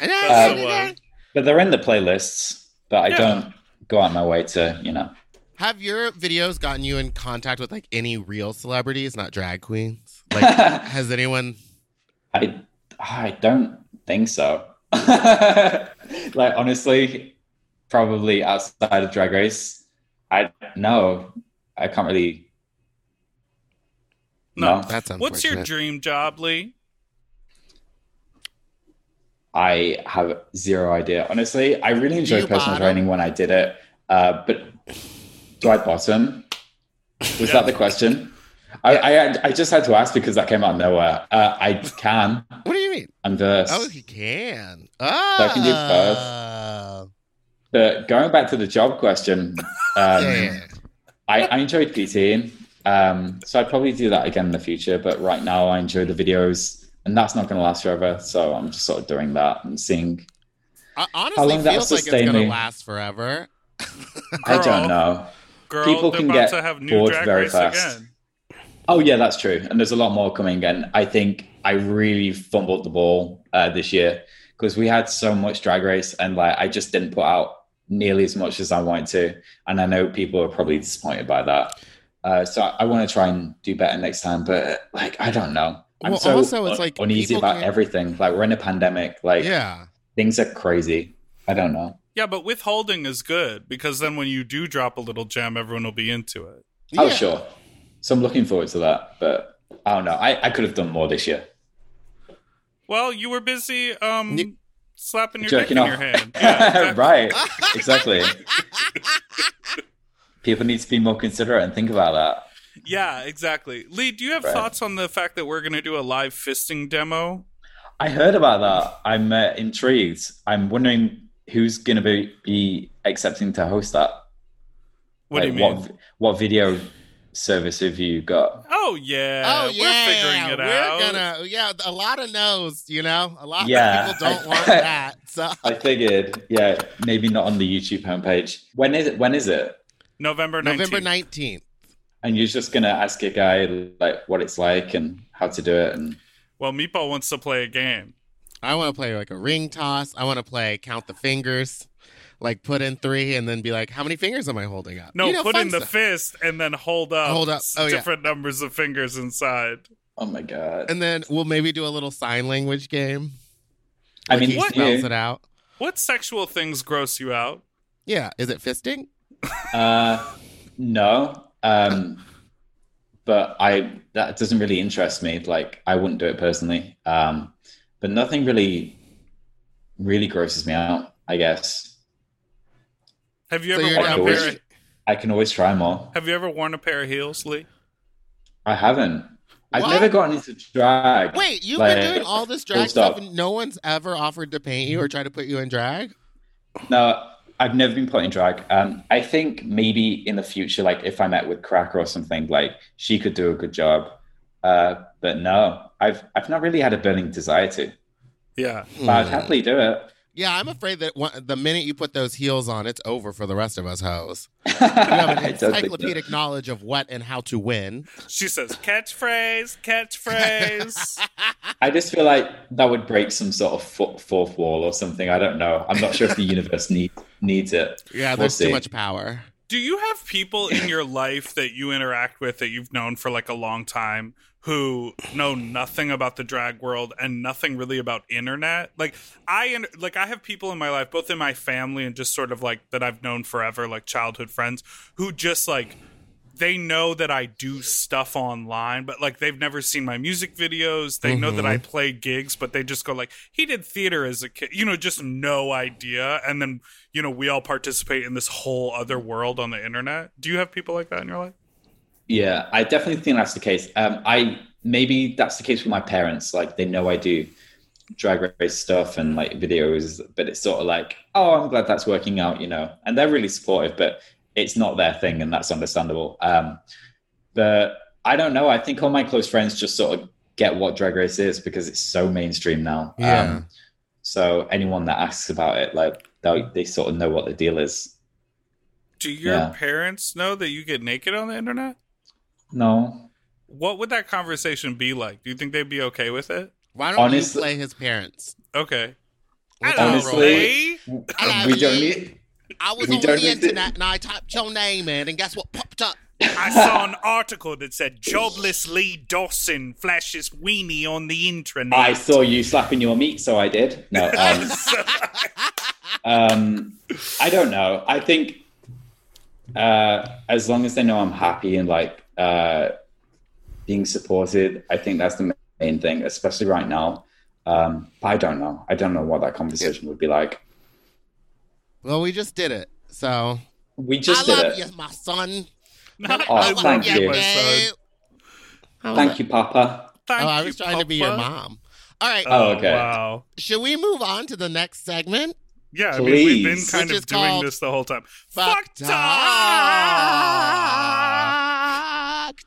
That's the one. But they're in the playlists, but I don't go out my way to, you know. Have your videos gotten you in contact with, like, any real celebrities, not drag queens? Like, has anyone? I don't think so. Like, honestly, probably outside of Drag Race. I can't really. No, that's unfortunate. What's your dream job, Lee? I have zero idea. Honestly, I really enjoyed personal training when I did it. But do I bottom? Was that the question? I just had to ask because that came out of nowhere. I can. What do you mean? I'm versed. Oh, he can. Oh. So I can do both. But going back to the job question, I enjoyed PTing. So I'd probably do that again in the future. But right now I enjoy the videos and that's not going to last forever. So I'm just sort of doing that and seeing. I honestly feels like it's going to last forever. I don't know. Girl, people can get to have new bored Drag very Race fast. Again. Oh, yeah, that's true. And there's a lot more coming. And I think I really fumbled the ball this year because we had so much Drag Race and like I just didn't put out nearly as much as I wanted to. And I know people are probably disappointed by that. So I want to try and do better next time. But like, I don't know. I'm uneasy about everything. Like we're in a pandemic. Like things are crazy. I don't know. Yeah, but withholding is good because then when you do drop a little gem, everyone will be into it. Oh, sure. So I'm looking forward to that. But I don't know. I could have done more this year. Well, you were busy slapping your dick in your hand. Yeah, exactly. Right. Exactly. People need to be more considerate and think about that. Yeah, exactly. Lee, do you have thoughts on the fact that we're going to do a live fisting demo? I heard about that. I'm intrigued. I'm wondering who's going to be accepting to host that. What do you mean? What video service have you got? Oh yeah, we're figuring it out. A lot of no's, you know? A lot of people don't want that. So I figured, maybe not on the YouTube homepage. When is it? November 19th. And you're just going to ask a guy like what it's like and how to do it. And well, Meatball wants to play a game. I want to play like a ring toss. I want to play count the fingers, like put in three and then be like, how many fingers am I holding up? No, put in the fist and then hold up. Oh, different numbers of fingers inside. Oh, my God. And then we'll maybe do a little sign language game. I mean, what spells it out? What sexual things gross you out? Yeah. Is it fisting? No. But that doesn't really interest me. Like I wouldn't do it personally. But nothing really grosses me out, I guess. Have you ever worn a pair of... I can always try more. Have you ever worn a pair of heels, Lee? I haven't. I've never gotten into drag. Wait, you've been doing all this drag stuff and no one's ever offered to paint you or try to put you in drag? No, I've never been put in drag. I think maybe in the future, like if I met with Cracker or something, like she could do a good job. But no, I've not really had a burning desire to. Yeah, but I'd happily do it. Yeah, I'm afraid that the minute you put those heels on, it's over for the rest of us hoes. You have an encyclopedic knowledge of what and how to win. She says, catchphrase. I just feel like that would break some sort of fourth wall or something. I don't know. I'm not sure if the universe needs it. Yeah, there's too much power. Do you have people in your life that you interact with that you've known for like a long time who know nothing about the drag world and nothing really about internet? Like I have people in my life, both in my family and just sort of like that I've known forever, like childhood friends who just like, they know that I do stuff online, but like they've never seen my music videos. They know that I play gigs, but they just go like, he did theater as a kid, you know, just no idea. And then, you know, we all participate in this whole other world on the internet. Do you have people like that in your life? Yeah, I definitely think that's the case. Maybe that's the case with my parents. Like, they know I do drag race stuff and, like, videos, but it's sort of like, oh, I'm glad that's working out, you know. And they're really supportive, but it's not their thing, and that's understandable. But I don't know. I think all my close friends just sort of get what drag race is because it's so mainstream now. Yeah. So anyone that asks about it, like, they sort of know what the deal is. Do your parents know that you get naked on the internet? No. What would that conversation be like? Do you think they'd be okay with it? Why don't you play his parents? Okay. Honestly, we don't need... I was on the internet and I typed your name in and guess what popped up? I saw an article that said, jobless Lee Dawson flashes weenie on the intranet. I saw you slapping your meat, so I did. No, I don't know. I think as long as they know I'm happy and like, being supported, I think that's the main thing, especially right now. But I don't know what that conversation would be like. Well, we just did it, so we just I did love it. You, my son. Oh, thank you, my son. Thank you, Papa. Thank I was you, trying Papa. To be your mom. All right. Oh, okay. Wow. Should we move on to the next segment? Yeah, please. I mean, we've been kind of doing this the whole time. Fuck time.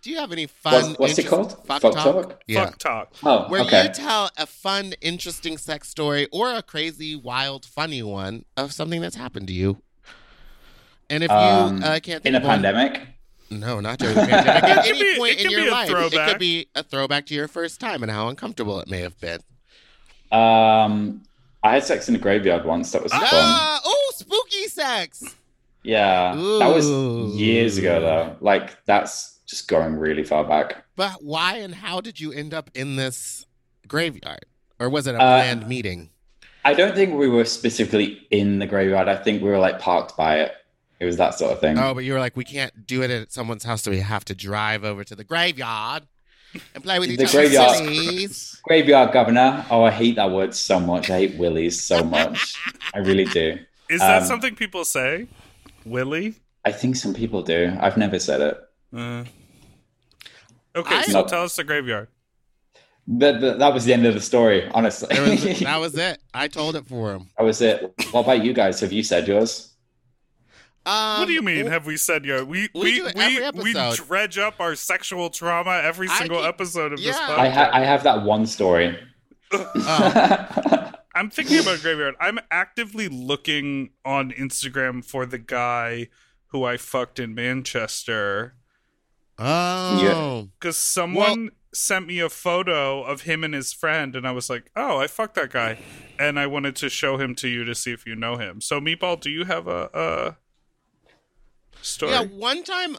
Do you have any fun? What's it called? Fuck talk? Yeah. Fuck talk. Oh, where you tell a fun, interesting sex story or a crazy, wild, funny one of something that's happened to you. And if you can't think in a pandemic. No, not during the pandemic. At any point in your life, it could be a throwback to your first time and how uncomfortable it may have been. I had sex in a graveyard once. That was fun. Oh, spooky sex. Yeah. Ooh. That was years ago, though. Like, that's just going really far back. But why and how did you end up in this graveyard? Or was it a planned meeting? I don't think we were specifically in the graveyard. I think we were, like, parked by it. It was that sort of thing. Oh, but you were like, we can't do it at someone's house, so we have to drive over to the graveyard and play with each other. Graveyard governor. Oh, I hate that word so much. I hate willies so much. I really do. Is that something people say? Willie? I think some people do. I've never said it. Okay, so tell us the graveyard. That was the end of the story, honestly. That was it. I told it for him. That was it. What about you guys? Have you said yours? What do you mean? Have we said yo? We dredge up our sexual trauma every single episode of this podcast. I have that one story. I'm thinking about graveyard. I'm actively looking on Instagram for the guy who I fucked in Manchester. Oh, because someone sent me a photo of him and his friend, and I was like, "Oh, I fucked that guy," and I wanted to show him to you to see if you know him. So, Meatball, do you have a story? Yeah, one time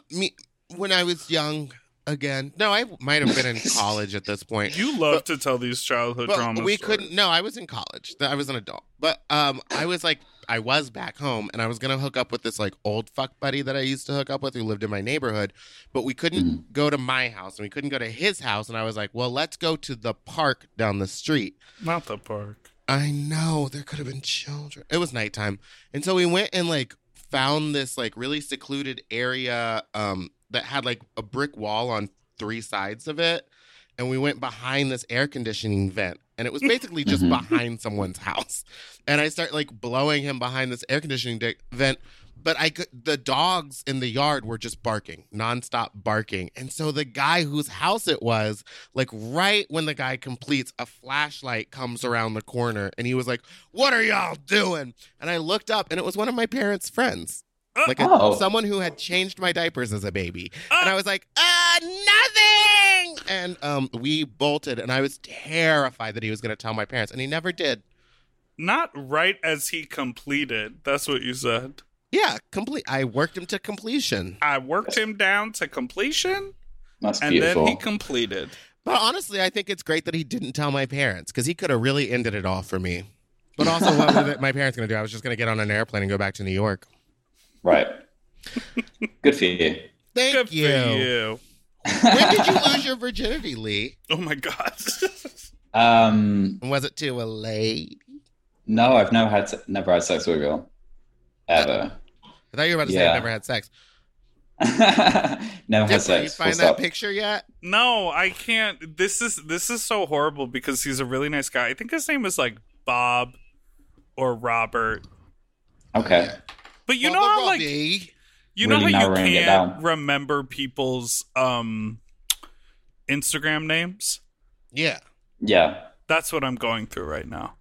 when I was young again. No, I might have been in college at this point. You love to tell these childhood dramas. We couldn't. No, I was in college. I was an adult. But I was like, I was back home and I was going to hook up with this like old fuck buddy that I used to hook up with who lived in my neighborhood. But we couldn't go to my house and we couldn't go to his house. And I was like, well, let's go to the park down the street. Not the park. I know. There could have been children. It was nighttime. And so we went and like, found this like really secluded area that had like a brick wall on three sides of it, and we went behind this air conditioning vent, and it was basically just behind someone's house, and I start like blowing him behind this air conditioning vent, but the dogs in the yard were just barking, nonstop barking. And so the guy whose house it was, like right when the guy completes, a flashlight comes around the corner and he was like, "What are y'all doing?" And I looked up and it was one of my parents' friends. Like someone who had changed my diapers as a baby. And I was like, nothing. And we bolted and I was terrified that he was going to tell my parents. And he never did. Not right as he completed. That's what you said. Yeah, I worked him to completion. I worked him down to completion. That's beautiful. And then he completed. But honestly, I think it's great that he didn't tell my parents because he could have really ended it all for me. But also, what were my parents going to do? I was just going to get on an airplane and go back to New York. Right. Good for you. Thank you. Good for you. When did you lose your virginity, Lee? Oh, my God. Was it to a lady? No, I've never had sex with a girl. Ever. I thought you were about to say I've never had sex. Never had sex. Did you find that picture yet? No, I can't. This is so horrible because he's a really nice guy. I think his name is like Bob or Robert. Okay. But you know how like you know how you can't remember people's Instagram names? Yeah. Yeah. That's what I'm going through right now.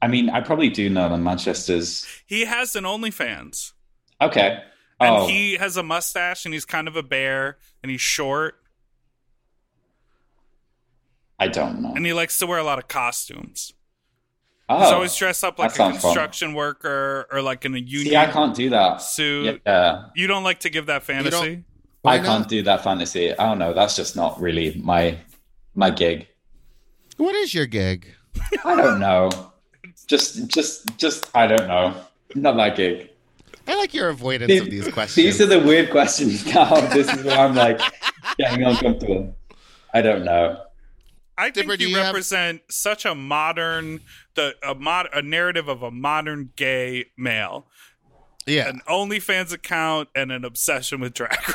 I mean, I probably do know the Manchester's. He has an OnlyFans. Okay. Oh. And he has a mustache, and he's kind of a bear, and he's short. I don't know. And he likes to wear a lot of costumes. Oh, he's always dressed up like a construction worker or like in a union. See, I can't do that. Suit. Yeah. You don't like to give that fantasy? I can't do that fantasy. I don't know. That's just not really my gig. What is your gig? I don't know. Just, I don't know. Not that gig. I like your avoidance of these questions. These are the weird questions now. This is where I'm like getting uncomfortable. I don't know. I think you represent such a modern, a narrative of a modern gay male. Yeah. An OnlyFans account and an obsession with drag race.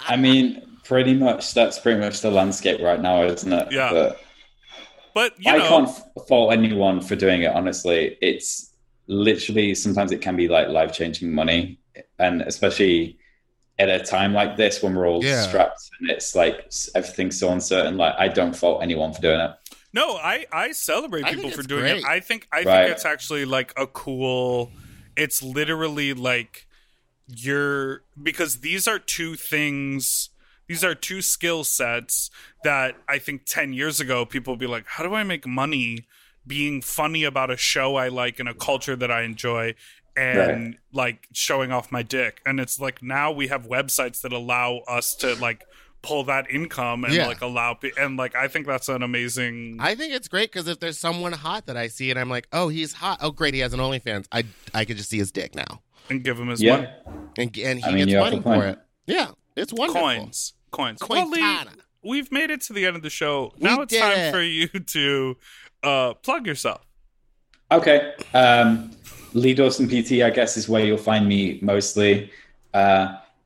I mean, that's pretty much the landscape right now, isn't it? Yeah. But I can't fault anyone for doing it, honestly. It's literally, sometimes it can be like life-changing money. And especially at a time like this when we're all strapped and it's like everything's so uncertain, like I don't fault anyone for doing it. No, I celebrate people for doing it. I think it's actually like a cool, it's literally like you're, because these are two things, these are two skill sets that I think 10 years ago people would be like, how do I make money being funny about a show I like and a culture that I enjoy and like showing off my dick? And it's like now we have websites that allow us to like pull that income and like allow and like I think that's an amazing. I think it's great because if there's someone hot that I see and I'm like, oh, he's hot, oh great, he has an OnlyFans, I could just see his dick now and give him his money and he gets money for it. Yeah, it's wonderful. Coins. Well, Lee, we've made it to the end of the show. Now it's time for you to plug yourself. Okay, Lee Dawson PT, I guess, is where you'll find me mostly.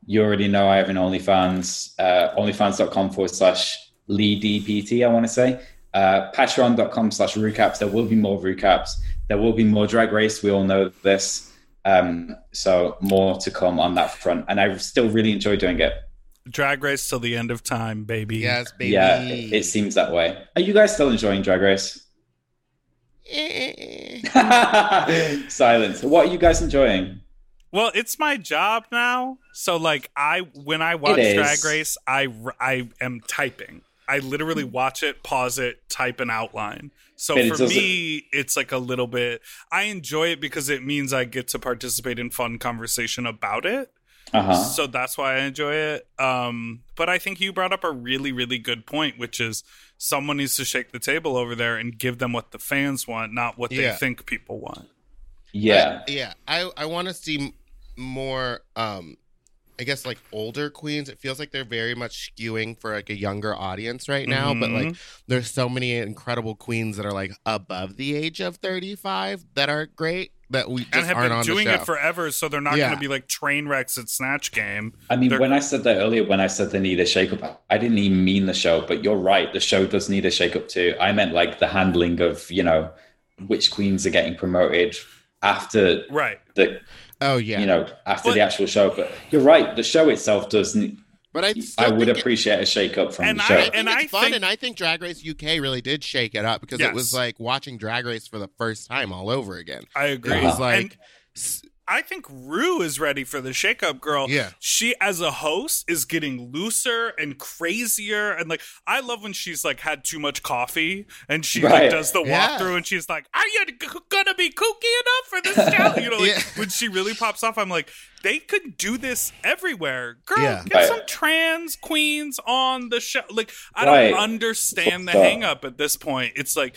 You already know I have an OnlyFans, onlyfans.com/LeeDPT, I want to say. Patreon.com/RuCaps. There will be more RuCaps. There will be more Drag Race. We all know this. So more to come on that front. And I still really enjoy doing it. Drag Race till the end of time, baby. Yes, baby. Yeah, it seems that way. Are you guys still enjoying Drag Race? Silence. What are you guys enjoying? Well, it's my job now, so like when I watch Drag Race, I am typing. I literally watch it, pause it, type an outline. So for me, it's like a little bit. I enjoy it because it means I get to participate in fun conversation about it. Uh-huh. So that's why I enjoy it. But I think you brought up a really, really good point, which is someone needs to shake the table over there and give them what the fans want, not what they think people want. Yeah. I want to see more, I guess, like older queens. It feels like they're very much skewing for like a younger audience right now. Mm-hmm. But like there's so many incredible queens that are like above the age of 35 that are great. That we just aren't on the show. And have been doing it forever, so they're not going to be like train wrecks at Snatch Game. I mean, when I said that earlier, when I said they need a shakeup, I didn't even mean the show, but you're right. The show does need a shakeup too. I meant like the handling of, you know, which queens are getting promoted after the actual show. But you're right. The show itself doesn't. But I would appreciate a shake-up from the show. And I think Drag Race UK really did shake it up because it was like watching Drag Race for the first time all over again. I agree. It was like, and I think Ru is ready for the shake-up, girl. Yeah. She, as a host, is getting looser and crazier. And like, I love when she's like had too much coffee and she like does the walkthrough and she's like, are you going to be kooky enough for this show? You know, like when she really pops off, I'm like, they could do this everywhere. Girl, get some trans queens on the show. Like, I don't understand the hang up at this point. It's like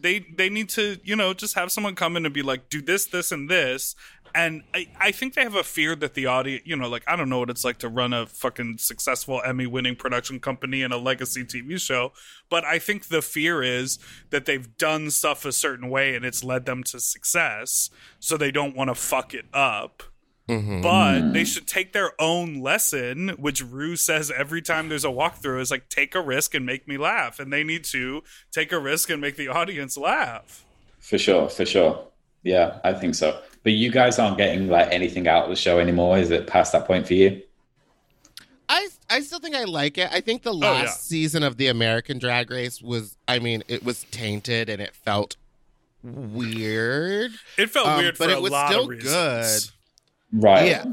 they need to, you know, just have someone come in and be like, do this, this, and this. And I think they have a fear that the audience, you know, like, I don't know what it's like to run a fucking successful Emmy-winning production company and a legacy TV show. But I think the fear is that they've done stuff a certain way and it's led them to success. So they don't want to fuck it up. Mm-hmm. But they should take their own lesson, which Ru says every time there's a walkthrough is like, take a risk and make me laugh. And they need to take a risk and make the audience laugh. For sure. Yeah, I think so. But you guys aren't getting like anything out of the show anymore. Is it past that point for you? I still think I like it. I think the last season of the American Drag Race was, I mean, it was tainted and it felt weird. It felt weird for a lot of reasons. But it was still good. Right. Yeah.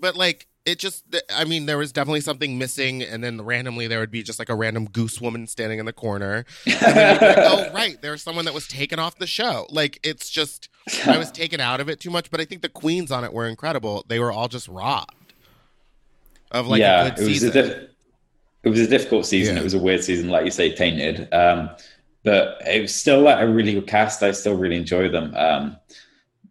But like, it just, I mean, there was definitely something missing. And then randomly there would be just like a random goose woman standing in the corner. And then you'd be like, oh, right. There was someone that was taken off the show. Like, it's just, I was taken out of it too much. But I think the queens on it were incredible. They were all just robbed of like a good season. It was a difficult season. Yeah. It was a weird season, like you say, tainted. But it was still like a really good cast. I still really enjoy them.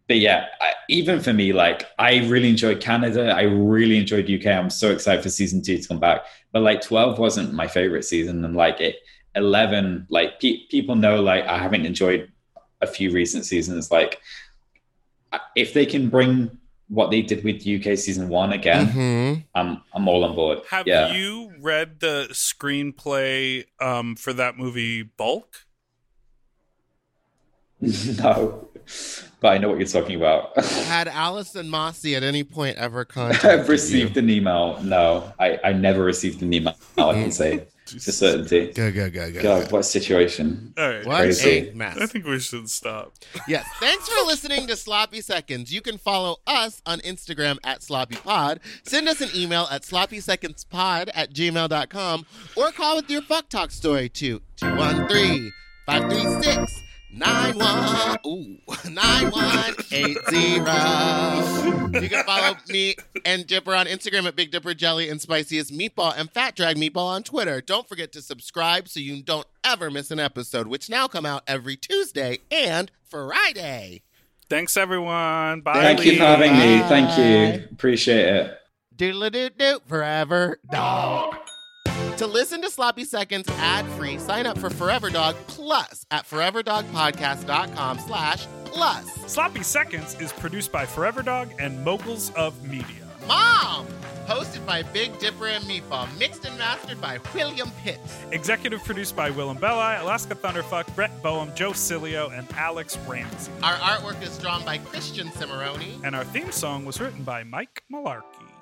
But yeah, even for me, like I really enjoyed Canada. I really enjoyed UK. I'm so excited for season 2 to come back. But like 12 wasn't my favorite season, and like 11, like people know, like I haven't enjoyed a few recent seasons. Like if they can bring what they did with UK season 1 again, I'm all on board. Have you read the screenplay for that movie Bulk? No. but I know what you're talking about. Had Alison Mossy at any point ever contacted I've received you? An email. No, I never received an email, I can say. To certainty. Go. God, what situation. All right. What crazy. A mess. I think we should stop. Yes. Thanks for listening to Sloppy Seconds. You can follow us on Instagram @SloppyPod. Send us an email at sloppysecondspod@gmail.com or call with your fuck talk story to 213-536-91 9180. You can follow me and Dipper on Instagram at Big Dipper Jelly and Spiciest Meatball and Fat Drag Meatball on Twitter. Don't forget to subscribe so you don't ever miss an episode, which now come out every Tuesday and Friday. Thanks, everyone. Bye. Thank you for having me. Thank you. Appreciate it. Doodle doo doo. Forever Dog. To listen to Sloppy Seconds ad-free, sign up for Forever Dog Plus at foreverdogpodcast.com/plus. Sloppy Seconds is produced by Forever Dog and Moguls of Media. Mom! Hosted by Big Dipper and Meatball. Mixed and mastered by William Pitts. Executive produced by Willem Belli, Alaska Thunderfuck, Brett Boehm, Joe Cilio, and Alex Ramsey. Our artwork is drawn by Christian Cimarroni. And our theme song was written by Mike Malarkey.